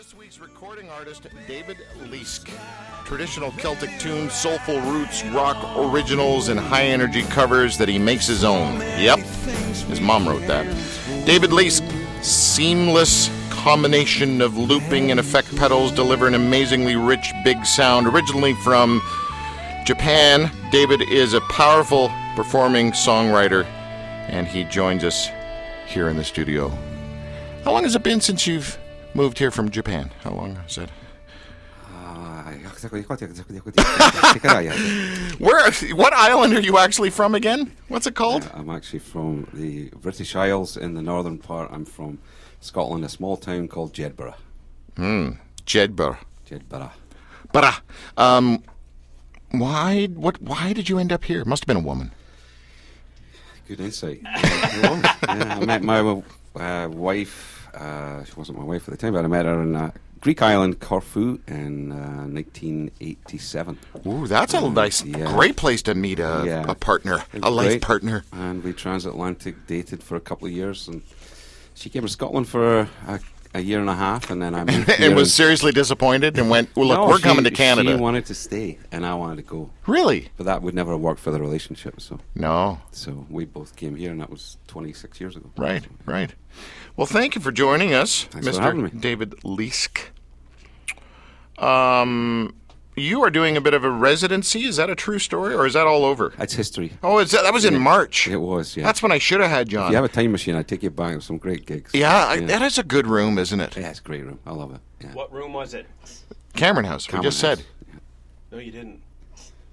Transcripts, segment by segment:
This week's recording artist, David Leask. Traditional Celtic tunes, soulful roots, rock originals, and high-energy covers that he makes his own. Yep, his mom wrote that. David Leask, seamless combination of looping and effect pedals deliver an amazingly rich, big sound. Originally from Japan, David is a powerful performing songwriter, and he joins us here in the studio. How long has it been since you've moved here from Japan? How long is it? What island are you actually from again? What's it called? I'm actually from the British Isles in the northern part. I'm from Scotland, a small town called Jedburgh. Jedburgh. Why did you end up here? Must have been a woman. Good insight. I met my wife. She wasn't my wife at the time, but I met her in Greek island, Corfu, in 1987. Ooh, that's a nice, great place to meet a partner, a life partner. And we transatlantic dated for a couple of years, and she came to Scotland for a year and a half, and then I moved here. And was seriously disappointed and went, well, look, no, we're coming to Canada. She wanted to stay, and I wanted to go. Really? But that would never have worked for the relationship, so. No. So we both came here, and that was 26 years ago. Right, so, yeah. Right. Well, thank you for joining us, Mr. David Leask. You are doing a bit of a residency. Is that a true story, or is that all over? That's history. Oh, that was in March. It was, yeah. That's when I should have had John. If you have a time machine, I'd take you back with some great gigs. Yeah. That is a good room, isn't it? Yeah, it's a great room. I love it. Yeah. What room was it? Cameron House, we just said. Yeah. No, you didn't.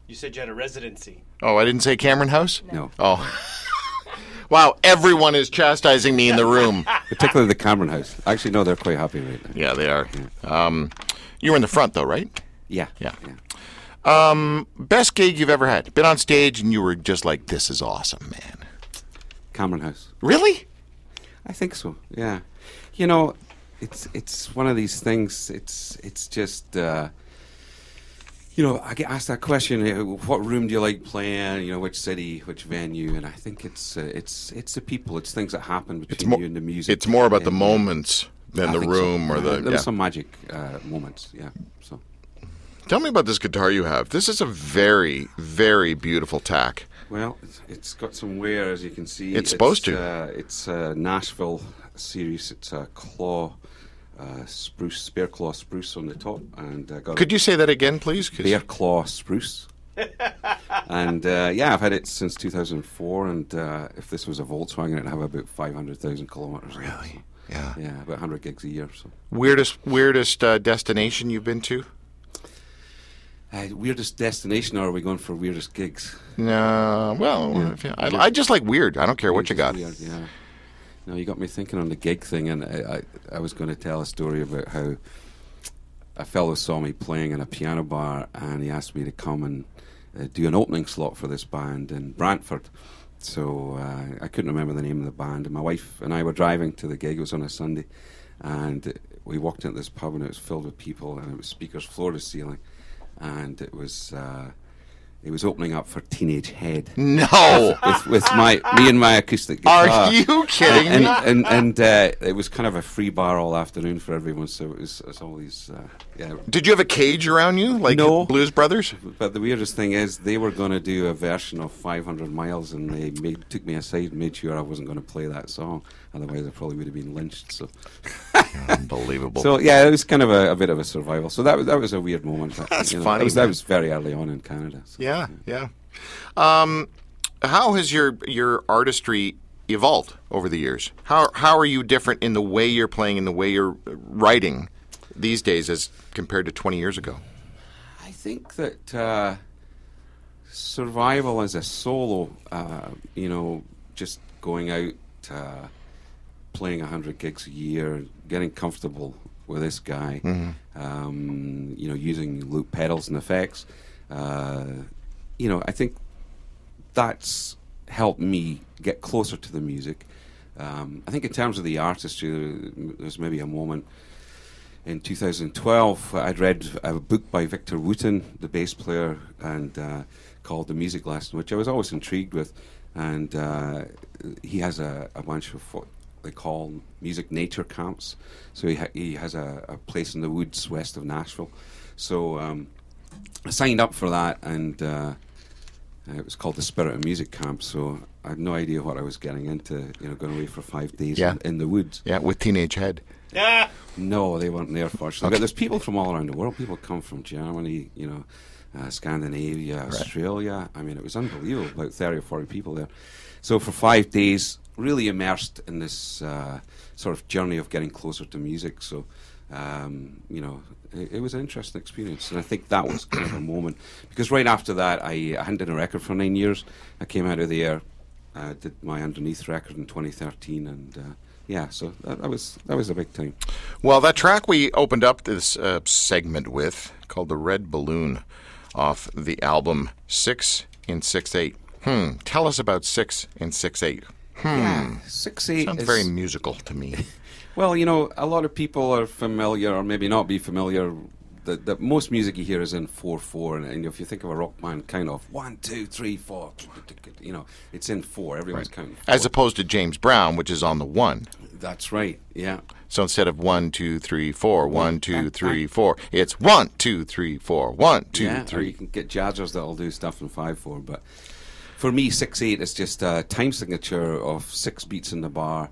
You said you had a residency. Oh, I didn't say Cameron House? No. Oh. Wow, everyone is chastising me in the room. Particularly the Cameron House. Actually, no, they're quite happy right now. Yeah, they are. Yeah. You were in the front, though, right? Yeah. Best gig you've ever had? Been on stage and you were just like, this is awesome, man. Cameron House. Really? I think so, yeah. You know, it's one of these things, it's just... You know, I get asked that question: what room do you like playing? You know, which city, which venue? And I think it's the people, it's things that happen between you and the music. It's more about the moments than the room or the. There's some magic moments, yeah. So, tell me about this guitar you have. This is a very, very beautiful tack. Well, it's got some wear, as you can see. It's supposed to. It's a Nashville series. It's a claw. Spruce, bear claw spruce on the top, and could you say that again, please? Bear claw spruce, and I've had it since 2004. And if this was a Volkswagen, it'd have about 500,000 kilometers. Really? Yeah. Yeah, about 100 gigs a year. So weirdest destination you've been to? Weirdest destination, or are we going for weirdest gigs? No. Well, yeah. I just like weird. I don't care what you got. Weird, yeah. No, you got me thinking on the gig thing, and I was going to tell a story about how a fellow saw me playing in a piano bar, and he asked me to come and do an opening slot for this band in Brantford. So I couldn't remember the name of the band, and my wife and I were driving to the gig. It was on a Sunday, and we walked into this pub, and it was filled with people, and it was speakers floor to ceiling, and it was... It was opening up for Teenage Head. No, with me and my acoustic guitar. Are you kidding me? And it was kind of a free bar all afternoon for everyone. So it was all these. Did you have a cage around you, like Blues Brothers? But the weirdest thing is, they were going to do a version of 500 Miles, and they took me aside and made sure I wasn't going to play that song. Otherwise, I probably would have been lynched. So unbelievable. So it was kind of a bit of a survival. So that was a weird moment. That's funny. That was very early on in Canada. So. Yeah. How has your artistry evolved over the years? How are you different in the way you're playing, in the way you're writing these days as compared to 20 years ago? I think that survival as a solo, just going out, playing 100 gigs a year, getting comfortable with this guy, using loop pedals and effects. I think that's helped me get closer to the music. I think in terms of the artistry, there's maybe a moment in 2012. I'd read a book by Victor Wooten, the bass player, and called The Music Lesson, which I was always intrigued with. And he has a bunch of they call music nature camps. So he has a place in the woods west of Nashville. So I signed up for that, and it was called the Spirit of Music Camp. So I had no idea what I was getting into, you know, going away for 5 days in the woods. Yeah, with Teenage Head. Yeah. No, they weren't there, fortunately. Okay. There's people from all around the world. People come from Germany, you know, Scandinavia, Australia. I mean, it was unbelievable, about 30 or 40 people there. So for 5 days, really immersed in this sort of journey of getting closer to music. So, you know, it was an interesting experience. And I think that was kind of a moment. Because right after that, I hadn't done a record for 9 years. I came out of the air, did my Underneath record in 2013, and... yeah, so that was a big thing. Well, that track we opened up this segment with, called The Red Balloon, off the album 6 and 6/8. Tell us about 6 and 6/8. Yeah, 6/8 sounds very musical to me. Well, you know, a lot of people are familiar, or maybe not be familiar, that most music you hear is in 4/4, and if you think of a rock band, kind of 1, 2, 3, 4, you know, it's in 4. Everyone's counting 4. As opposed to James Brown, which is on the 1. That's right. Yeah. So instead of 1, 2, 3, 4, 1, 2, 3, 4, it's 1, 2, 3, 4, 1, 2, 3. Or you can get jazzers that'll do stuff in 5/4, but for me, 6/8 is just a time signature of 6 beats in the bar.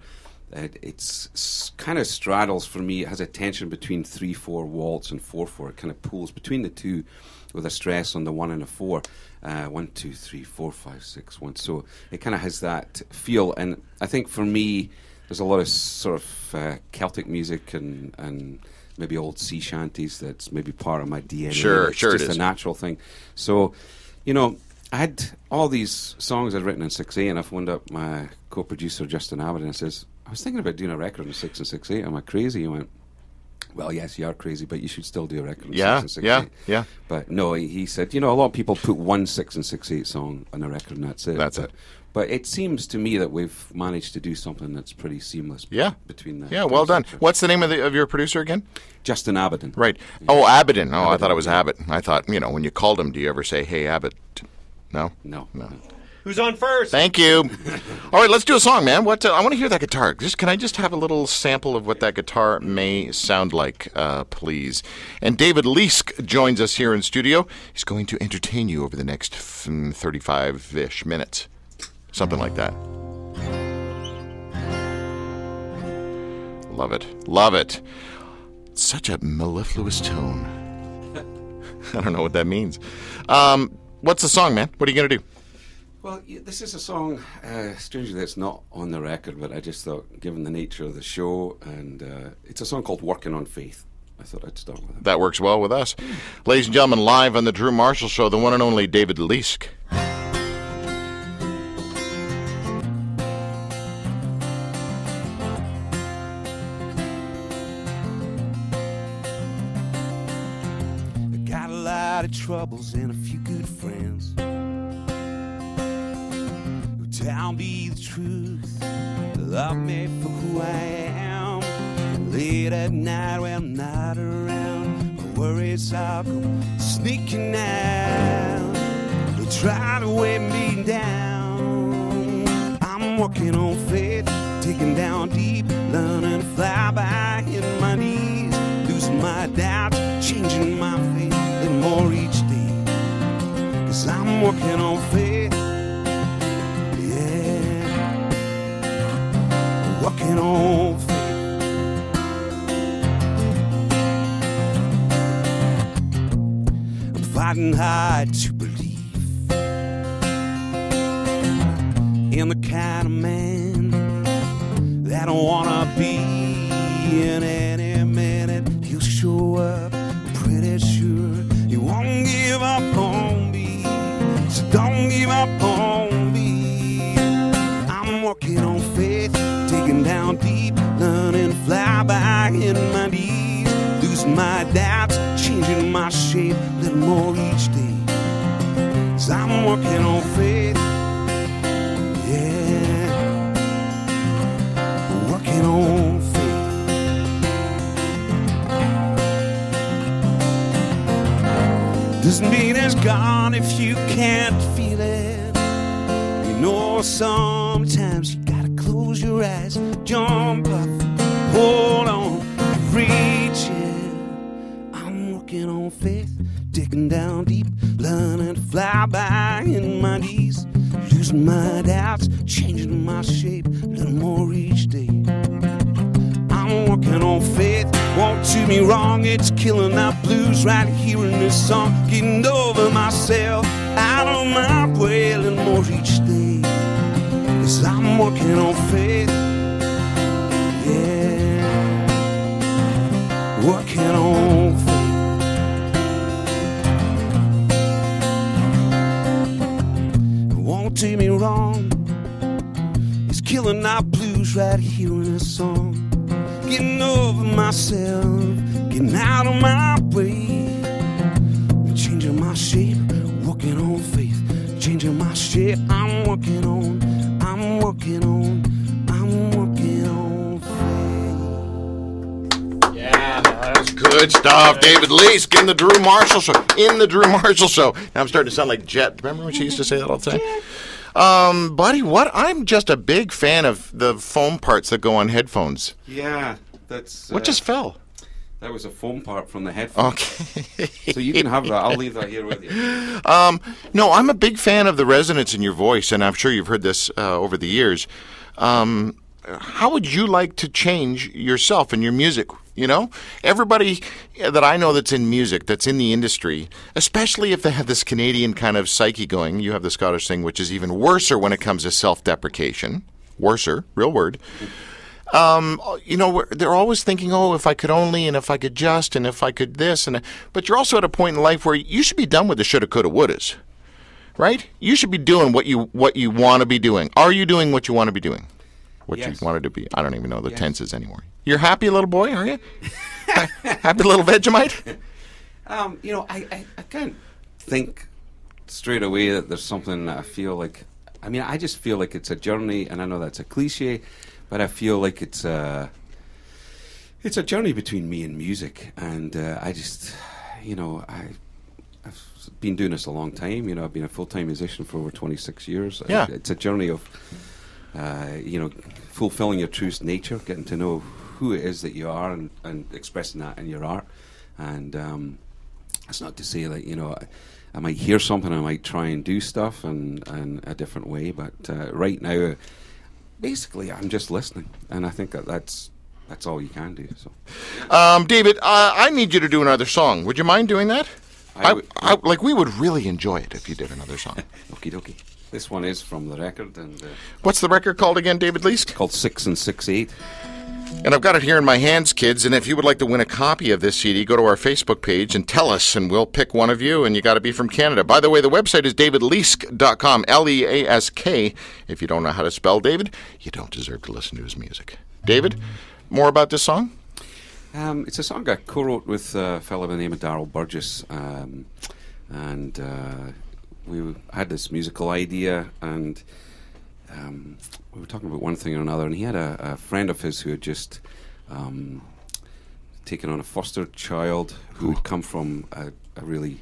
It's kind of straddles for me. It has a tension between 3/4 waltz and 4/4. It kind of pulls between the two, with a stress on the 1 and a 4. 1, 2, 3, 4, 5, 6, 1. So it kind of has that feel. And I think for me, there's a lot of sort of Celtic music and maybe old sea shanties that's maybe part of my DNA. Sure, it's sure, it is. It's just a natural thing. So, you know, I had all these songs I'd written in 6A, and I phoned up my co-producer Justin Abbott, and I says, I was thinking about doing a record in 6 and 6/8. Am I crazy? He went, well, yes, you are crazy, but you should still do a record in 6 and 6/8. Yeah. But no, he said, you know, a lot of people put one 6 and 6/8 song on a record, and that's it. But it seems to me that we've managed to do something that's pretty seamless between that. Yeah, well done. What's the name of your producer again? Justin Abbott. Right. Yeah. Oh, Abbott. Oh, I thought it was Abbott. I thought, you know, when you called him, do you ever say, hey, Abbott? No. Who's on first? Thank you. All right, let's do a song, man. What? I want to hear that guitar. Can I just have a little sample of what that guitar may sound like, please? And David Leask joins us here in studio. He's going to entertain you over the next 35-ish minutes. Something like that. Love it. Love it. Such a mellifluous tone. I don't know what that means. What's the song, man? What are you going to do? Well, this is a song, strangely, that's not on the record, but I just thought, given the nature of the show, and it's a song called Working on Faith. I thought I'd start with it. That works well with us. Ladies and gentlemen, live on The Drew Marshall Show, the one and only David Leask. I got a lot of troubles and a few good friends. Tell me the truth, love me for who I am. And late at night when I'm not around, my worries all come sneaking out. They try to weigh me down. I'm working on faith, digging down deep, learning to fly by, hitting my knees, losing my doubts, changing my faith, and more each day. 'Cause I'm working on faith. Working on faith. I'm fighting hard to believe in the kind of man that I wanna be. And any minute he'll show up. I'm pretty sure he won't give up on me. So don't give up on me. I'm working on faith. Digging down deep, learning to fly by, hitting my knees, losing my doubts, changing my shape, a little more each day. 'Cause I'm working on faith, yeah, working on faith. Doesn't mean it's gone if you can't feel it. You know, sometimes you gotta close close your eyes, jump up, hold on, reach it. I'm working on faith, digging down deep, learning to fly by in my knees, losing my doubts, changing my shape, a little more each day. I'm working on faith, won't do me wrong, it's killing my blues right here in this song, getting over myself, out of my way, a little more each day. Yes, I'm working on faith, yeah, working on faith. Won't do me wrong, it's killing our blues right here in this song. Getting over myself, getting out of my way, changing my shape, working on faith, changing my shape. I'm working on. I'm working on, I'm working on. Yeah, that's good stuff. David Leask in the Drew Marshall Show. Now I'm starting to sound like Jet. Remember when she used to say that all the time? Buddy, what? I'm just a big fan of the foam parts that go on headphones. Yeah, that's... what just fell? That was a foam part from the headphones. Okay. So you can have that. I'll leave that here with you. No, I'm a big fan of the resonance in your voice, and I'm sure you've heard this over the years. How would you like to change yourself and your music? You know, everybody that I know that's in music, that's in the industry, especially if they have this Canadian kind of psyche going, you have the Scottish thing, which is even worser when it comes to self-deprecation. Worser, real word. You know, they're always thinking, oh, if I could only, and if I could just, and if I could this, and but you're also at a point in life where you should be done with the shoulda, coulda, wouldas, right? You should be doing what you want to be doing. Are you doing what you want to be doing? What yes. you wanted to be? I don't even know the yes. tenses anymore. You're happy little boy, are you? Happy little Vegemite? You know, I can't think straight away that there's something that I feel like. I mean, I just feel like it's a journey, and I know that's a cliche. But I feel like it's a journey between me and music, and I just, you know, I've been doing this a long time. You know, I've been a full-time musician for over 26 years. Yeah. It's a journey of, you know, fulfilling your true nature, getting to know who it is that you are, and expressing that in your art. And that's not to say that, you know, I might hear something, I might try and do stuff in a different way, but right now... basically, I'm just listening, and I think that's all you can do. So, David, I need you to do another song. Would you mind doing that? I like we would really enjoy it if you did another song. Okie dokie. This one is from the record, and what's the record called again, David Leask? It's called 6 and 6/8. And I've got it here in my hands, kids, and if you would like to win a copy of this CD, go to our Facebook page and tell us, and we'll pick one of you, and you got to be from Canada. By the way, the website is davidleask.com, L-E-A-S-K. If you don't know how to spell David, you don't deserve to listen to his music. David, more about this song? It's a song I co-wrote with a fellow by the name of Darryl Burgess, and we had this musical idea, and... we were talking about one thing or another, and he had a friend of his who had just taken on a foster child who had come from a really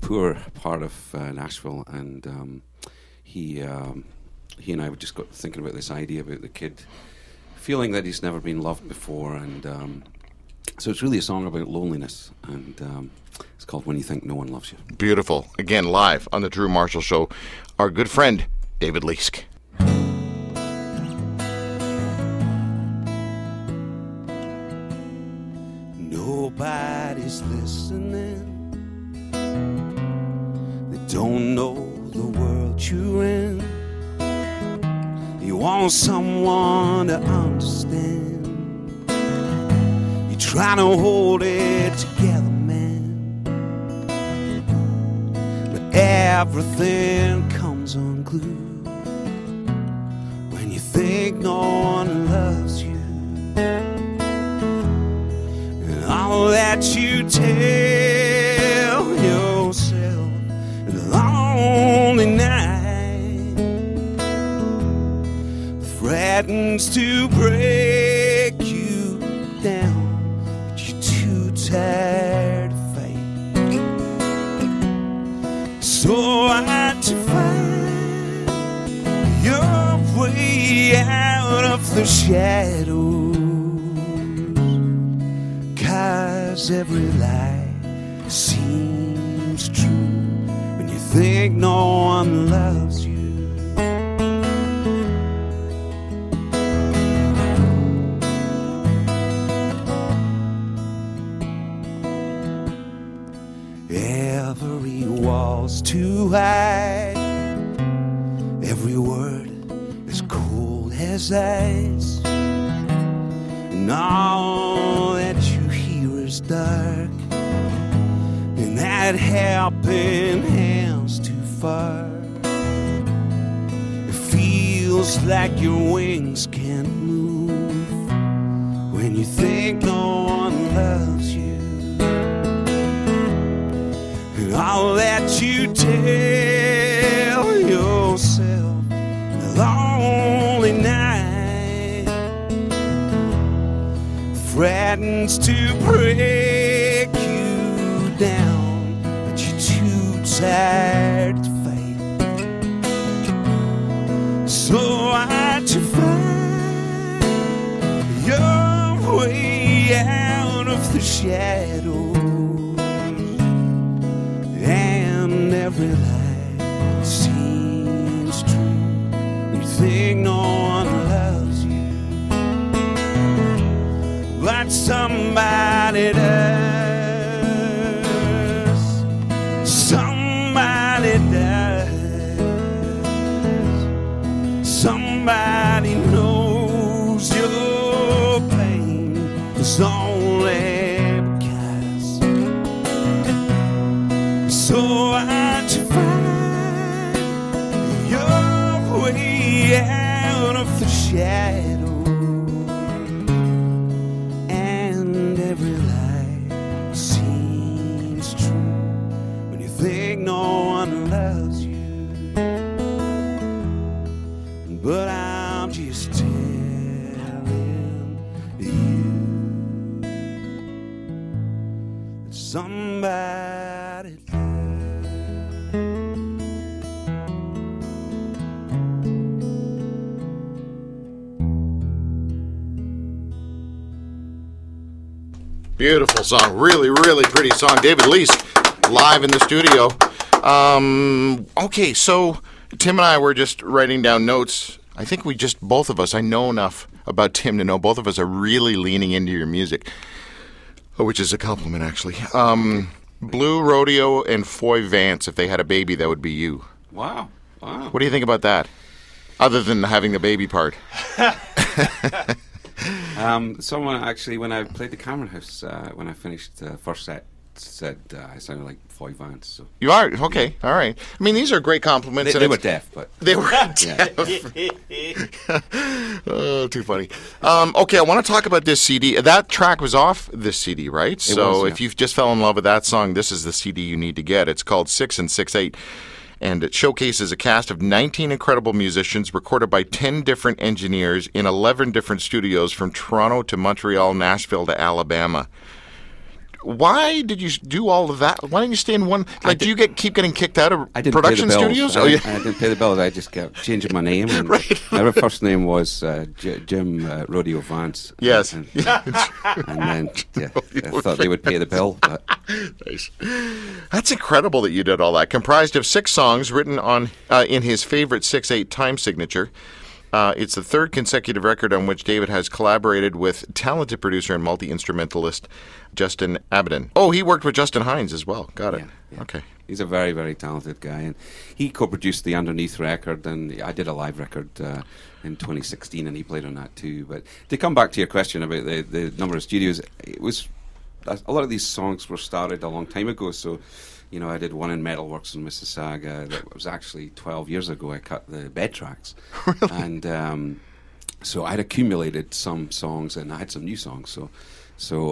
poor part of Nashville, and he and I just got thinking about this idea about the kid feeling that he's never been loved before, and so it's really a song about loneliness, and it's called When You Think No One Loves You. Beautiful. Again, live on the Drew Marshall Show, our good friend David Leask. Nobody's listening. They don't know the world you're in. You want someone to understand. You try to hold it together, man, but everything comes unglued. Think no one loves you, and all that you tell yourself in a lonely night threatens to break you down, but you're too tired to fight. So I had to find your way out the shadows, 'cause every lie seems true when you think no one loves you. Every wall's too high, every word as cold as ice, and all that you hear is dark, and that helping hand's too far. It feels like your wings can't move when you think no one loves you. All that you tell yourself in a lonely night threatens to break you down, but you're too tired to fight. So why'd you find your way out of the shadows? Every lie seems true. You think no one loves you, but somebody does. Somebody does. Somebody knows your pain is only because. So I out of the shadow, and every lie seems true when you think no one loves you, but I'm just telling you that somebody beautiful song. Really, really pretty song. David Leask, live in the studio. Okay, so Tim and I were just writing down notes. I think we just, both of us, I know enough about Tim to know both of us are really leaning into your music, which is a compliment, actually. Blue Rodeo and Foy Vance, if they had a baby, that would be you. Wow. Wow. What do you think about that? Other than having the baby part. Someone actually, when I played the Cameron House, when I finished the first set, said I sounded like Foy Vance. So. You are? Okay. Yeah. All right. I mean, these are great compliments. They were deaf, but... They were deaf. Oh, too funny. Okay, I want to talk about this CD. That track was off this CD, right? If you've just fell in love with that song, this is the CD you need to get. It's called 6 and 6/8. And it showcases a cast of 19 incredible musicians recorded by 10 different engineers in 11 different studios from Toronto to Montreal, Nashville to Alabama. Why did you do all of that? Why didn't you stay in one? Like, do you keep getting kicked out of production studios? I didn't pay the bills. I just kept changing my name. And right. My first name was Jim Rodeo Vance. Yes. And then I thought they would pay the bill. But. Nice. That's incredible that you did all that. Comprised of 6 songs written on in his favorite 6/8 time signature. It's the third consecutive record on which David has collaborated with talented producer and multi-instrumentalist Justin Abbott. Oh, he worked with Justin Hines as well. Got it. Yeah. Okay. He's a very, very talented guy. And he co-produced the Underneath record, and I did a live record in 2016, and he played on that too. But to come back to your question about the number of studios, it was a lot of these songs were started a long time ago, so... You know, I did one in Metalworks in Mississauga that was actually 12 years ago. I cut the bed tracks. Really? And so I'd accumulated some songs, and I had some new songs.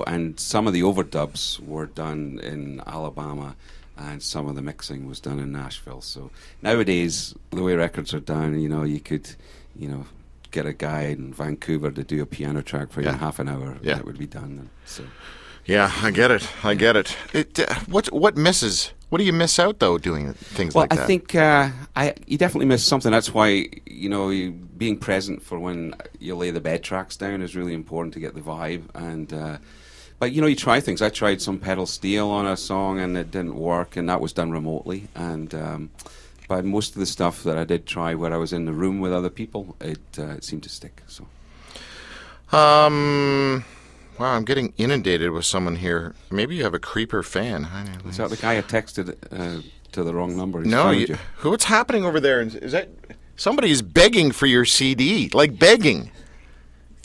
And some of the overdubs were done in Alabama, and some of the mixing was done in Nashville. So nowadays, the way records are done, you know, you could, you know, get a guy in Vancouver to do a piano track for you in half an hour. Yeah. That would be done. So... Yeah, I get it. What misses What do you miss out, though, doing things like that? Well, I think you definitely miss something. That's why, being present for when you lay the bed tracks down is really important to get the vibe. And but, you try things. I tried some pedal steel on a song, and it didn't work, and that was done remotely. And but most of the stuff that I did try where I was in the room with other people, it seemed to stick. So. Wow, I'm getting inundated with someone here. Maybe you have a creeper fan. Is that the guy I texted to the wrong number? No, what's happening over there? Is that somebody is begging for your CD? Like begging.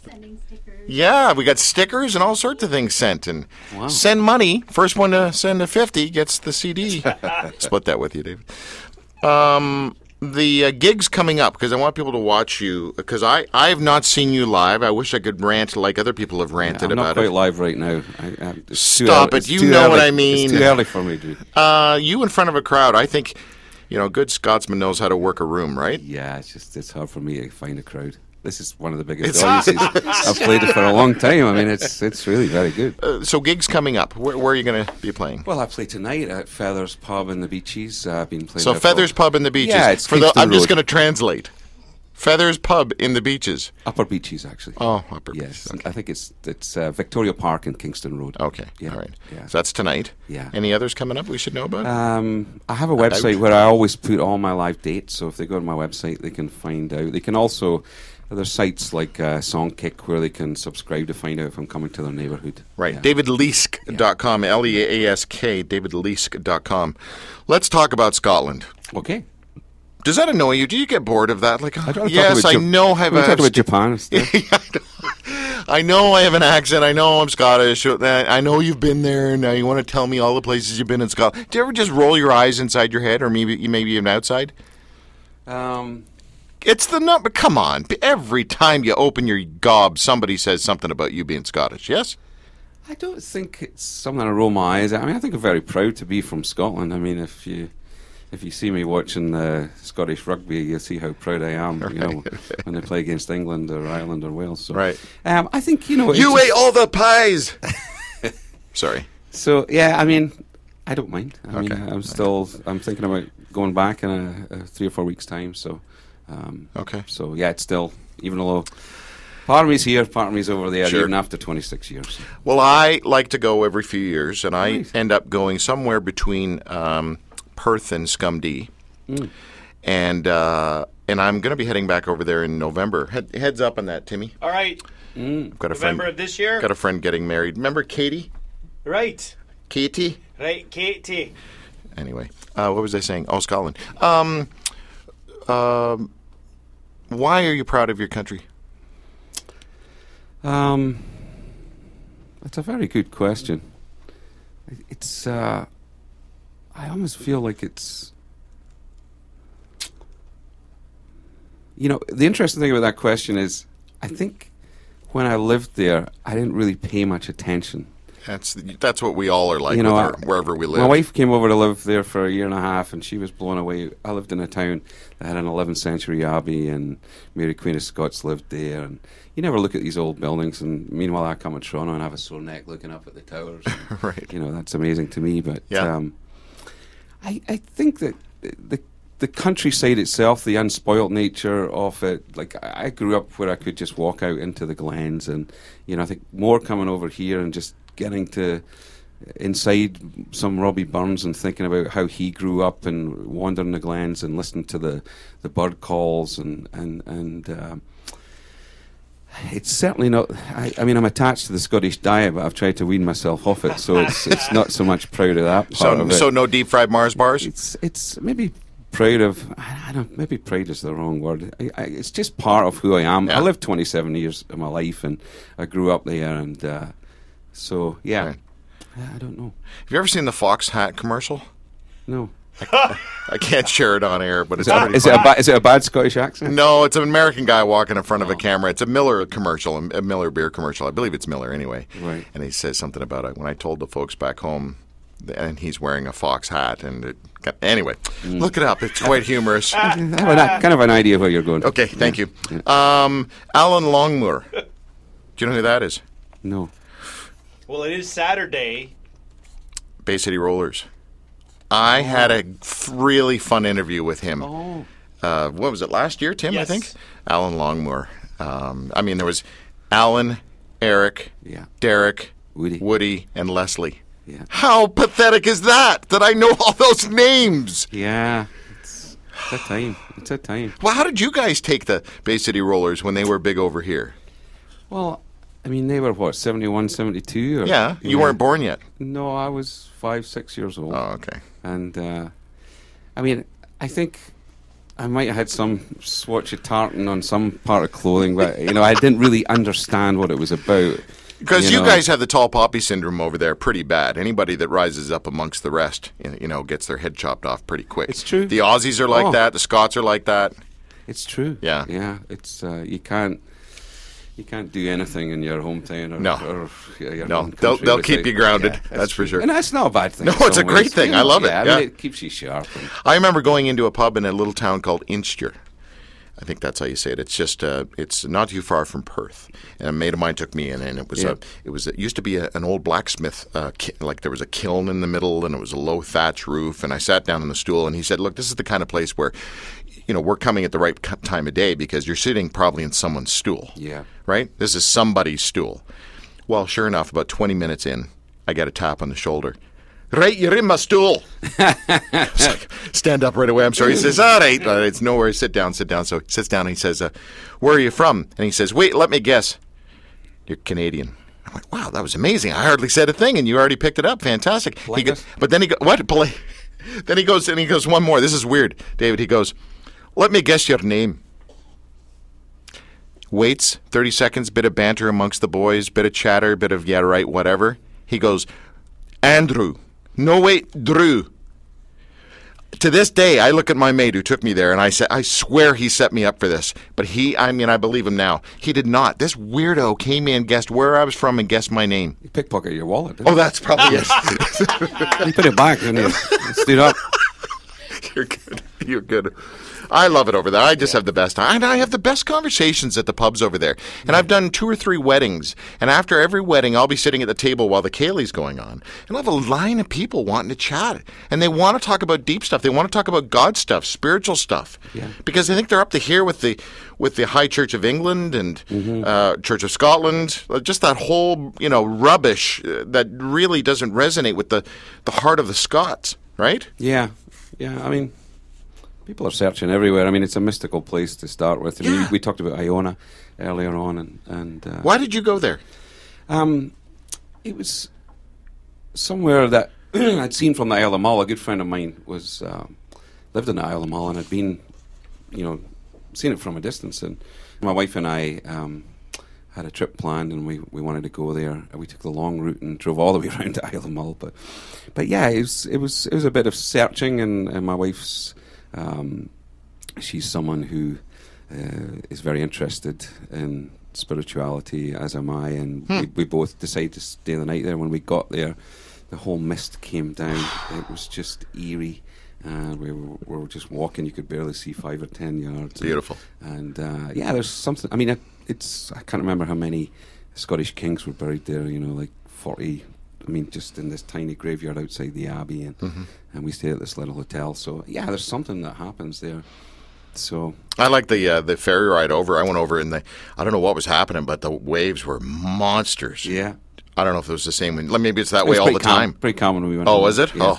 Sending stickers. Yeah, we got stickers and all sorts of things sent. And wow. Send money. First one to send a 50 gets the CD. Split that with you, David. The gigs coming up, because I want people to watch you, because I have not seen you live. I wish I could rant like other people have ranted about it. I'm not quite live right now. Stop it. You know what I mean. It's too early for me, dude. You in front of a crowd, I think, a good Scotsman knows how to work a room, right? Yeah, it's hard for me to find a crowd. This is one of the biggest audiences. I've played it for a long time. I mean, it's really very good. So gigs coming up. Where are you going to be playing? Well, I play tonight at Feathers Pub in the Beaches. I've been playing. So Feathers Pub in the Beaches. Yeah, it's I'm just going to translate. Feathers Pub in the Beaches. Upper Beaches, actually. Oh, Upper Beaches. Yes, okay. I think it's Victoria Park and Kingston Road. Okay, yeah. All right. Yeah. So that's tonight. Yeah. Any others coming up we should know about? I have a website where I always put all my live dates. So if they go to my website, they can find out. They can also... There's sites like Songkick where they can subscribe to find out if I'm coming to their neighborhood. Right. Yeah. DavidLeask.com, Leask, DavidLeask.com. Let's talk about Scotland. Okay. Does that annoy you? Do you get bored of that? Like, yes, I know I have a... We talked about Japan. I know I have an accent. I know I'm Scottish. I know you've been there, and now you want to tell me all the places you've been in Scotland. Do you ever just roll your eyes inside your head or maybe even outside? It's the number. Come on. Every time you open your gob, somebody says something about you being Scottish, yes? I don't think it's something I roll my eyes at. I mean, I think I'm very proud to be from Scotland. I mean, if you see me watching Scottish rugby, you'll see how proud I am, right. When they play against England or Ireland or Wales. So. Right. I think, You ate all the pies! Sorry. So, yeah, I mean, I don't mind. I'm thinking about going back in 3 or 4 weeks' time, so... Okay. So, yeah, it's still, even though part of me's here, part of me's over there, sure. Even after 26 years. Well, I like to go every few years, and I end up going somewhere between Perth and Scumdee. Mm. And I'm going to be heading back over there in November. Heads up on that, Timmy. All right. Mm. I've got a November friend, of this year? Got a friend getting married. Remember Katie? Right. Katie? Right, Katie. Anyway, what was I saying? Oh, Scotland. Why are you proud of your country? That's a very good question. It's, I almost feel like it's, the interesting thing about that question is, I think when I lived there, I didn't really pay much attention. That's what we all are like, wherever we live. My wife came over to live there for a year and a half, and she was blown away. I lived in a town that had an 11th century abbey, and Mary Queen of Scots lived there. And you never look at these old buildings, and meanwhile I come to Toronto and have a sore neck looking up at the towers. And, right. That's amazing to me. But yeah. I think that the countryside itself, the unspoilt nature of it, like I grew up where I could just walk out into the glens, and I think more coming over here and just getting to inside some Robbie Burns and thinking about how he grew up and wandering the glens and listening to the bird calls and it's certainly not. I mean, I'm attached to the Scottish diet, but I've tried to wean myself off it, so it's not so much proud of that part of it. So no deep fried Mars bars. It's maybe proud of. I don't. Maybe proud is the wrong word. It's just part of who I am. Yeah. I lived 27 years of my life, and I grew up there and. So, yeah. Right. I don't know. Have you ever seen the Fox hat commercial? No. I can't share it on air, but is it a bad Scottish accent? No, it's an American guy walking in front of a camera. It's a Miller commercial, a Miller beer commercial. I believe it's Miller anyway. Right. And he says something about it. When I told the folks back home, and he's wearing a fox hat, and it got, anyway, look it up. It's quite humorous. I have kind of an idea where you're going. Okay, thank you. Yeah. Alan Longmuir. Do you know who that is? No. Well, it is Saturday. Bay City Rollers. I had a really fun interview with him. Oh. What was it, last year, Tim, yes. I think? Alan Longmuir. I mean, there was Alan, Eric, yeah. Derek, Woody, and Leslie. Yeah. How pathetic is that, that I know all those names? Yeah. It's a time. Well, how did you guys take the Bay City Rollers when they were big over here? Well, I mean, they were, what, 71, 72? Or, yeah. You weren't born yet. No, I was 5, 6 years old. Oh, okay. And, I mean, I think I might have had some swatch of tartan on some part of clothing, but, you know, I didn't really understand what it was about. Because you guys have the tall poppy syndrome over there pretty bad. Anybody that rises up amongst the rest, you know, gets their head chopped off pretty quick. It's true. The Aussies are like that. The Scots are like that. It's true. Yeah. Yeah. It's, you can't do anything in your hometown or your country. They'll keep you grounded. Yeah, that's for sure. And that's not a bad thing. No, it's a great thing. I love it. I mean, it keeps you sharp. I remember going into a pub in a little town called Inchtyre. I think that's how you say it. It's just it's not too far from Perth. And a mate of mine took me in, and it used to be an old blacksmith. Like there was a kiln in the middle, and it was a low thatch roof. And I sat down on the stool, and he said, "Look, this is the kind of place where, you know, we're coming at the right time of day because you're sitting probably in someone's stool. Yeah, right. This is somebody's stool." Well, sure enough, about 20 minutes in, I got a tap on the shoulder. "Right, you're in my stool." Stand up right away. I'm sorry. He says, "All right, it's no worries. Sit down, sit down." So he sits down and he says, "Where are you from?" And he says, "Wait, let me guess. You're Canadian." I went, "Wow, that was amazing. I hardly said a thing, and you already picked it up. Fantastic." Then he goes, and he goes, "One more. This is weird, David." He goes, "Let me guess your name." Waits 30 seconds, bit of banter amongst the boys, bit of chatter, bit of yeah, right, whatever. He goes, "Andrew." "No, wait, Drew." To this day, I look at my mate who took me there, and I say, I swear he set me up for this. But I believe him now. He did not. This weirdo came in, guessed where I was from, and guessed my name. You pickpocketed your wallet, didn't you? Oh, that's probably it. You put it back, didn't you? Stood up. You're good. I love it over there. I just have the best time. And I have the best conversations at the pubs over there. And I've done 2 or 3 weddings. And after every wedding, I'll be sitting at the table while the Kaylee's going on. And I'll have a line of people wanting to chat. And they want to talk about deep stuff. They want to talk about God stuff, spiritual stuff. Yeah. Because I think they're up to here with the High Church of England and Church of Scotland. Just that whole, rubbish that really doesn't resonate with the heart of the Scots, right? Yeah. Yeah, I mean, people are searching everywhere. I mean, it's a mystical place to start with. I mean, we talked about Iona earlier on. And why did you go there? It was somewhere that I'd seen from the Isle of Mull. A good friend of mine lived in the Isle of Mull, and I'd been, seen it from a distance. And my wife and I had a trip planned, and we wanted to go there. We took the long route and drove all the way around to Isle of Mull. But yeah, it was a bit of searching, and my wife's she's someone who is very interested in spirituality, as am I, and we both decided to stay the night there. When we got there, the whole mist came down. It was just eerie. We were just walking. You could barely see 5 or 10 yards. Beautiful. And there's something. I mean, I can't remember how many Scottish kings were buried there. Like 40. I mean, just in this tiny graveyard outside the abbey, and we stayed at this little hotel. So yeah, there's something that happens there. So I like the ferry ride over. I went over and I don't know what was happening, but the waves were monsters. Yeah. I don't know if it was the same. Maybe it's that way all the time. Pretty common when we went. Oh, was it? Yeah.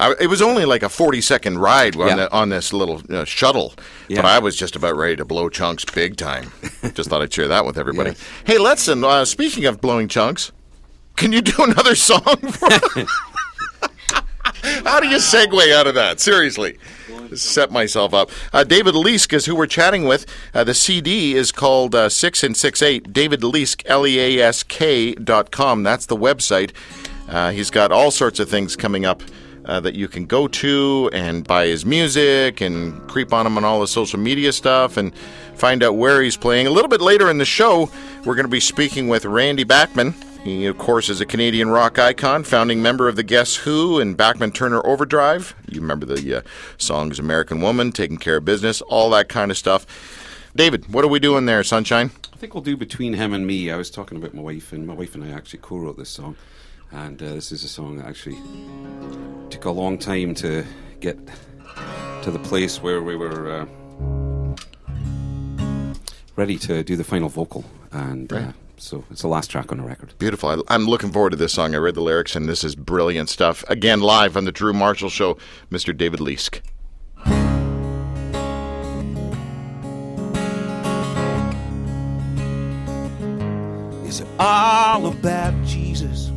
Oh. It was only like a 40-second ride on this little shuttle, but I was just about ready to blow chunks big time. Just thought I'd share that with everybody. Yes. Hey, listen, speaking of blowing chunks, can you do another song for us? How do you segue out of that? Seriously. Set myself up. David Leask is who we're chatting with. The CD is called 6 and 6/8, David Leask, leask.com. That's the website. He's got all sorts of things coming up. That you can go to and buy his music and creep on him on all his social media stuff and find out where he's playing. A little bit later in the show, we're going to be speaking with Randy Bachman. He, of course, is a Canadian rock icon, founding member of the Guess Who and Bachman Turner Overdrive. You remember the songs American Woman, Taking Care of Business, all that kind of stuff. David, what are we doing there, Sunshine? I think we'll do Between Him and Me. I was talking about my wife, and I actually co-wrote this song. And this is a song that actually took a long time to get to the place where we were ready to do the final vocal. And so it's the last track on the record. Beautiful. I'm looking forward to this song. I read the lyrics, and this is brilliant stuff. Again, live on The Drew Marshall Show, Mr. David Leask. Is it all about Jesus?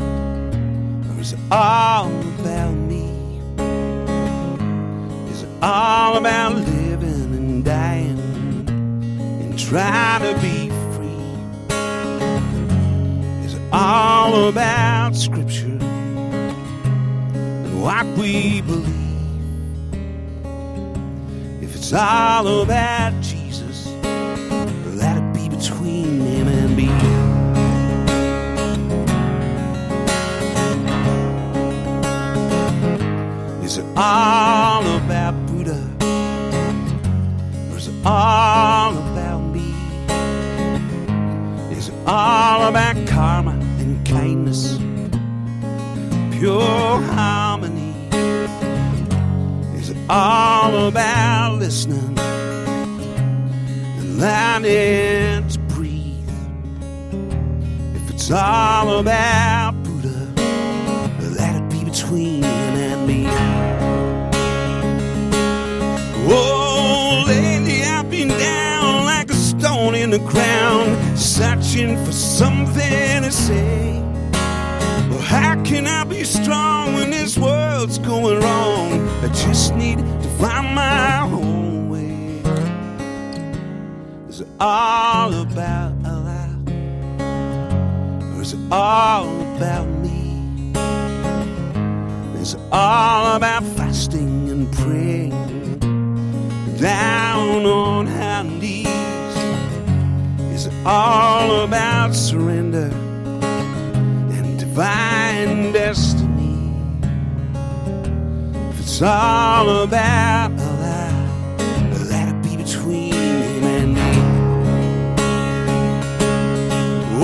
Or is it all about me? Is it all about living and dying and trying to be free? Is it all about Scripture and what we believe? If it's all about Jesus, let it be between him and me. Is it all about Buddha? Or is it all about me? Is it all about karma and kindness, pure harmony? Is it all about listening and learning to breathe? If it's all about Buddha, let it be between him and me. Oh, lately I've been down like a stone in the ground, searching for something to say. Well, how can I be strong when this world's going wrong? I just need to find my own way. Is it all about Allah? Or is it all about me? Is it all about fasting and praying down on our knees? Is it all about surrender and divine destiny? If it's all about Allah, let it be between him and me.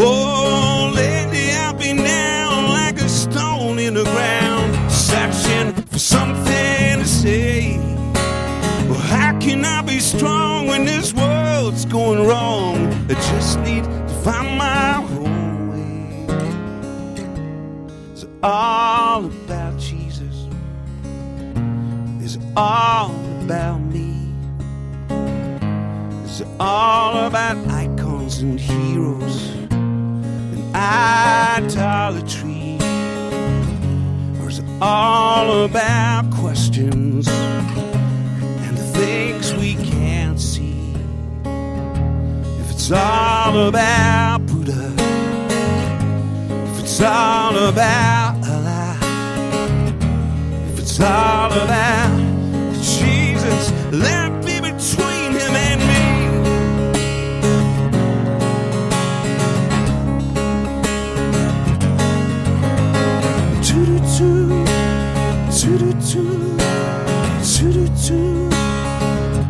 Oh, lately I've been down like a stone in the ground, searching for something to say. How can I be strong when this world's going wrong? I just need to find my own way. Is it all about Jesus? Is it all about me? Is it all about icons and heroes and idolatry? Or is it all about questions, things we can't see? If it's all about Buddha, if it's all about Allah, if it's all about Jesus, let it be between him and me. Toot-toot, toot-toot, toot-toot. So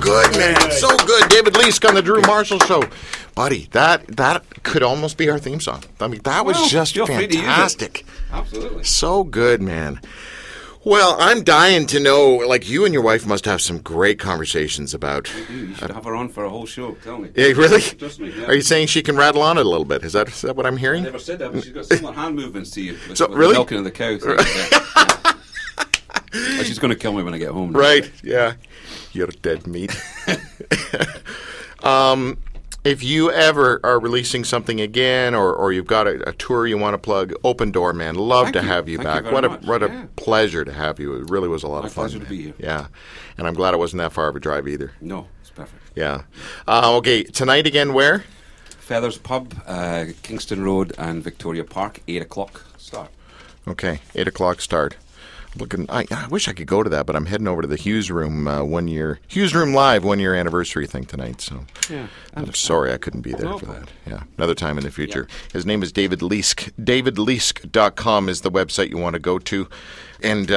good, man. So good. David Leask on the Drew Marshall Show. Buddy, that could almost be our theme song. I mean, that was just fantastic. Absolutely. So good, man. Well, I'm dying to know, like, you and your wife must have some great conversations about... You should have her on for a whole show, tell me. Yeah, really? Trust me, yeah. Are you saying she can rattle on it a little bit? Is that what I'm hearing? I never said that, but she's got similar hand movements to you. With really? The milking of the cow. Yeah. She's going to kill me when I get home. Right, yeah. You're dead meat. If you ever are releasing something again, or you've got a tour you want to plug, open door, man. Love to have you back. What a pleasure to have you. It really was a lot of fun. My pleasure to be here. Yeah, and I'm glad it wasn't that far of a drive either. No, it's perfect. Yeah. Okay, tonight again, where? Feathers Pub, Kingston Road and Victoria Park, 8 o'clock start. Okay, 8 o'clock start. looking. I wish I could go to that, but I'm heading over to the Hughes Room Hughes Room Live 1 year anniversary thing tonight. So yeah, I'm sorry I couldn't be there for that. Yeah, another time in the future. Yeah. His name is David Leask. DavidLeask.com is the website you want to go to, and.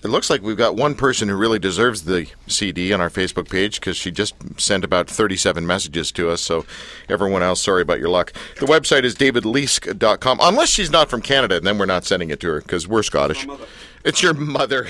It looks like we've got one person who really deserves the CD on our Facebook page because she just sent about 37 messages to us. So everyone else, sorry about your luck. The website is davidleask.com, unless she's not from Canada, and then we're not sending it to her because we're Scottish. It's your mother.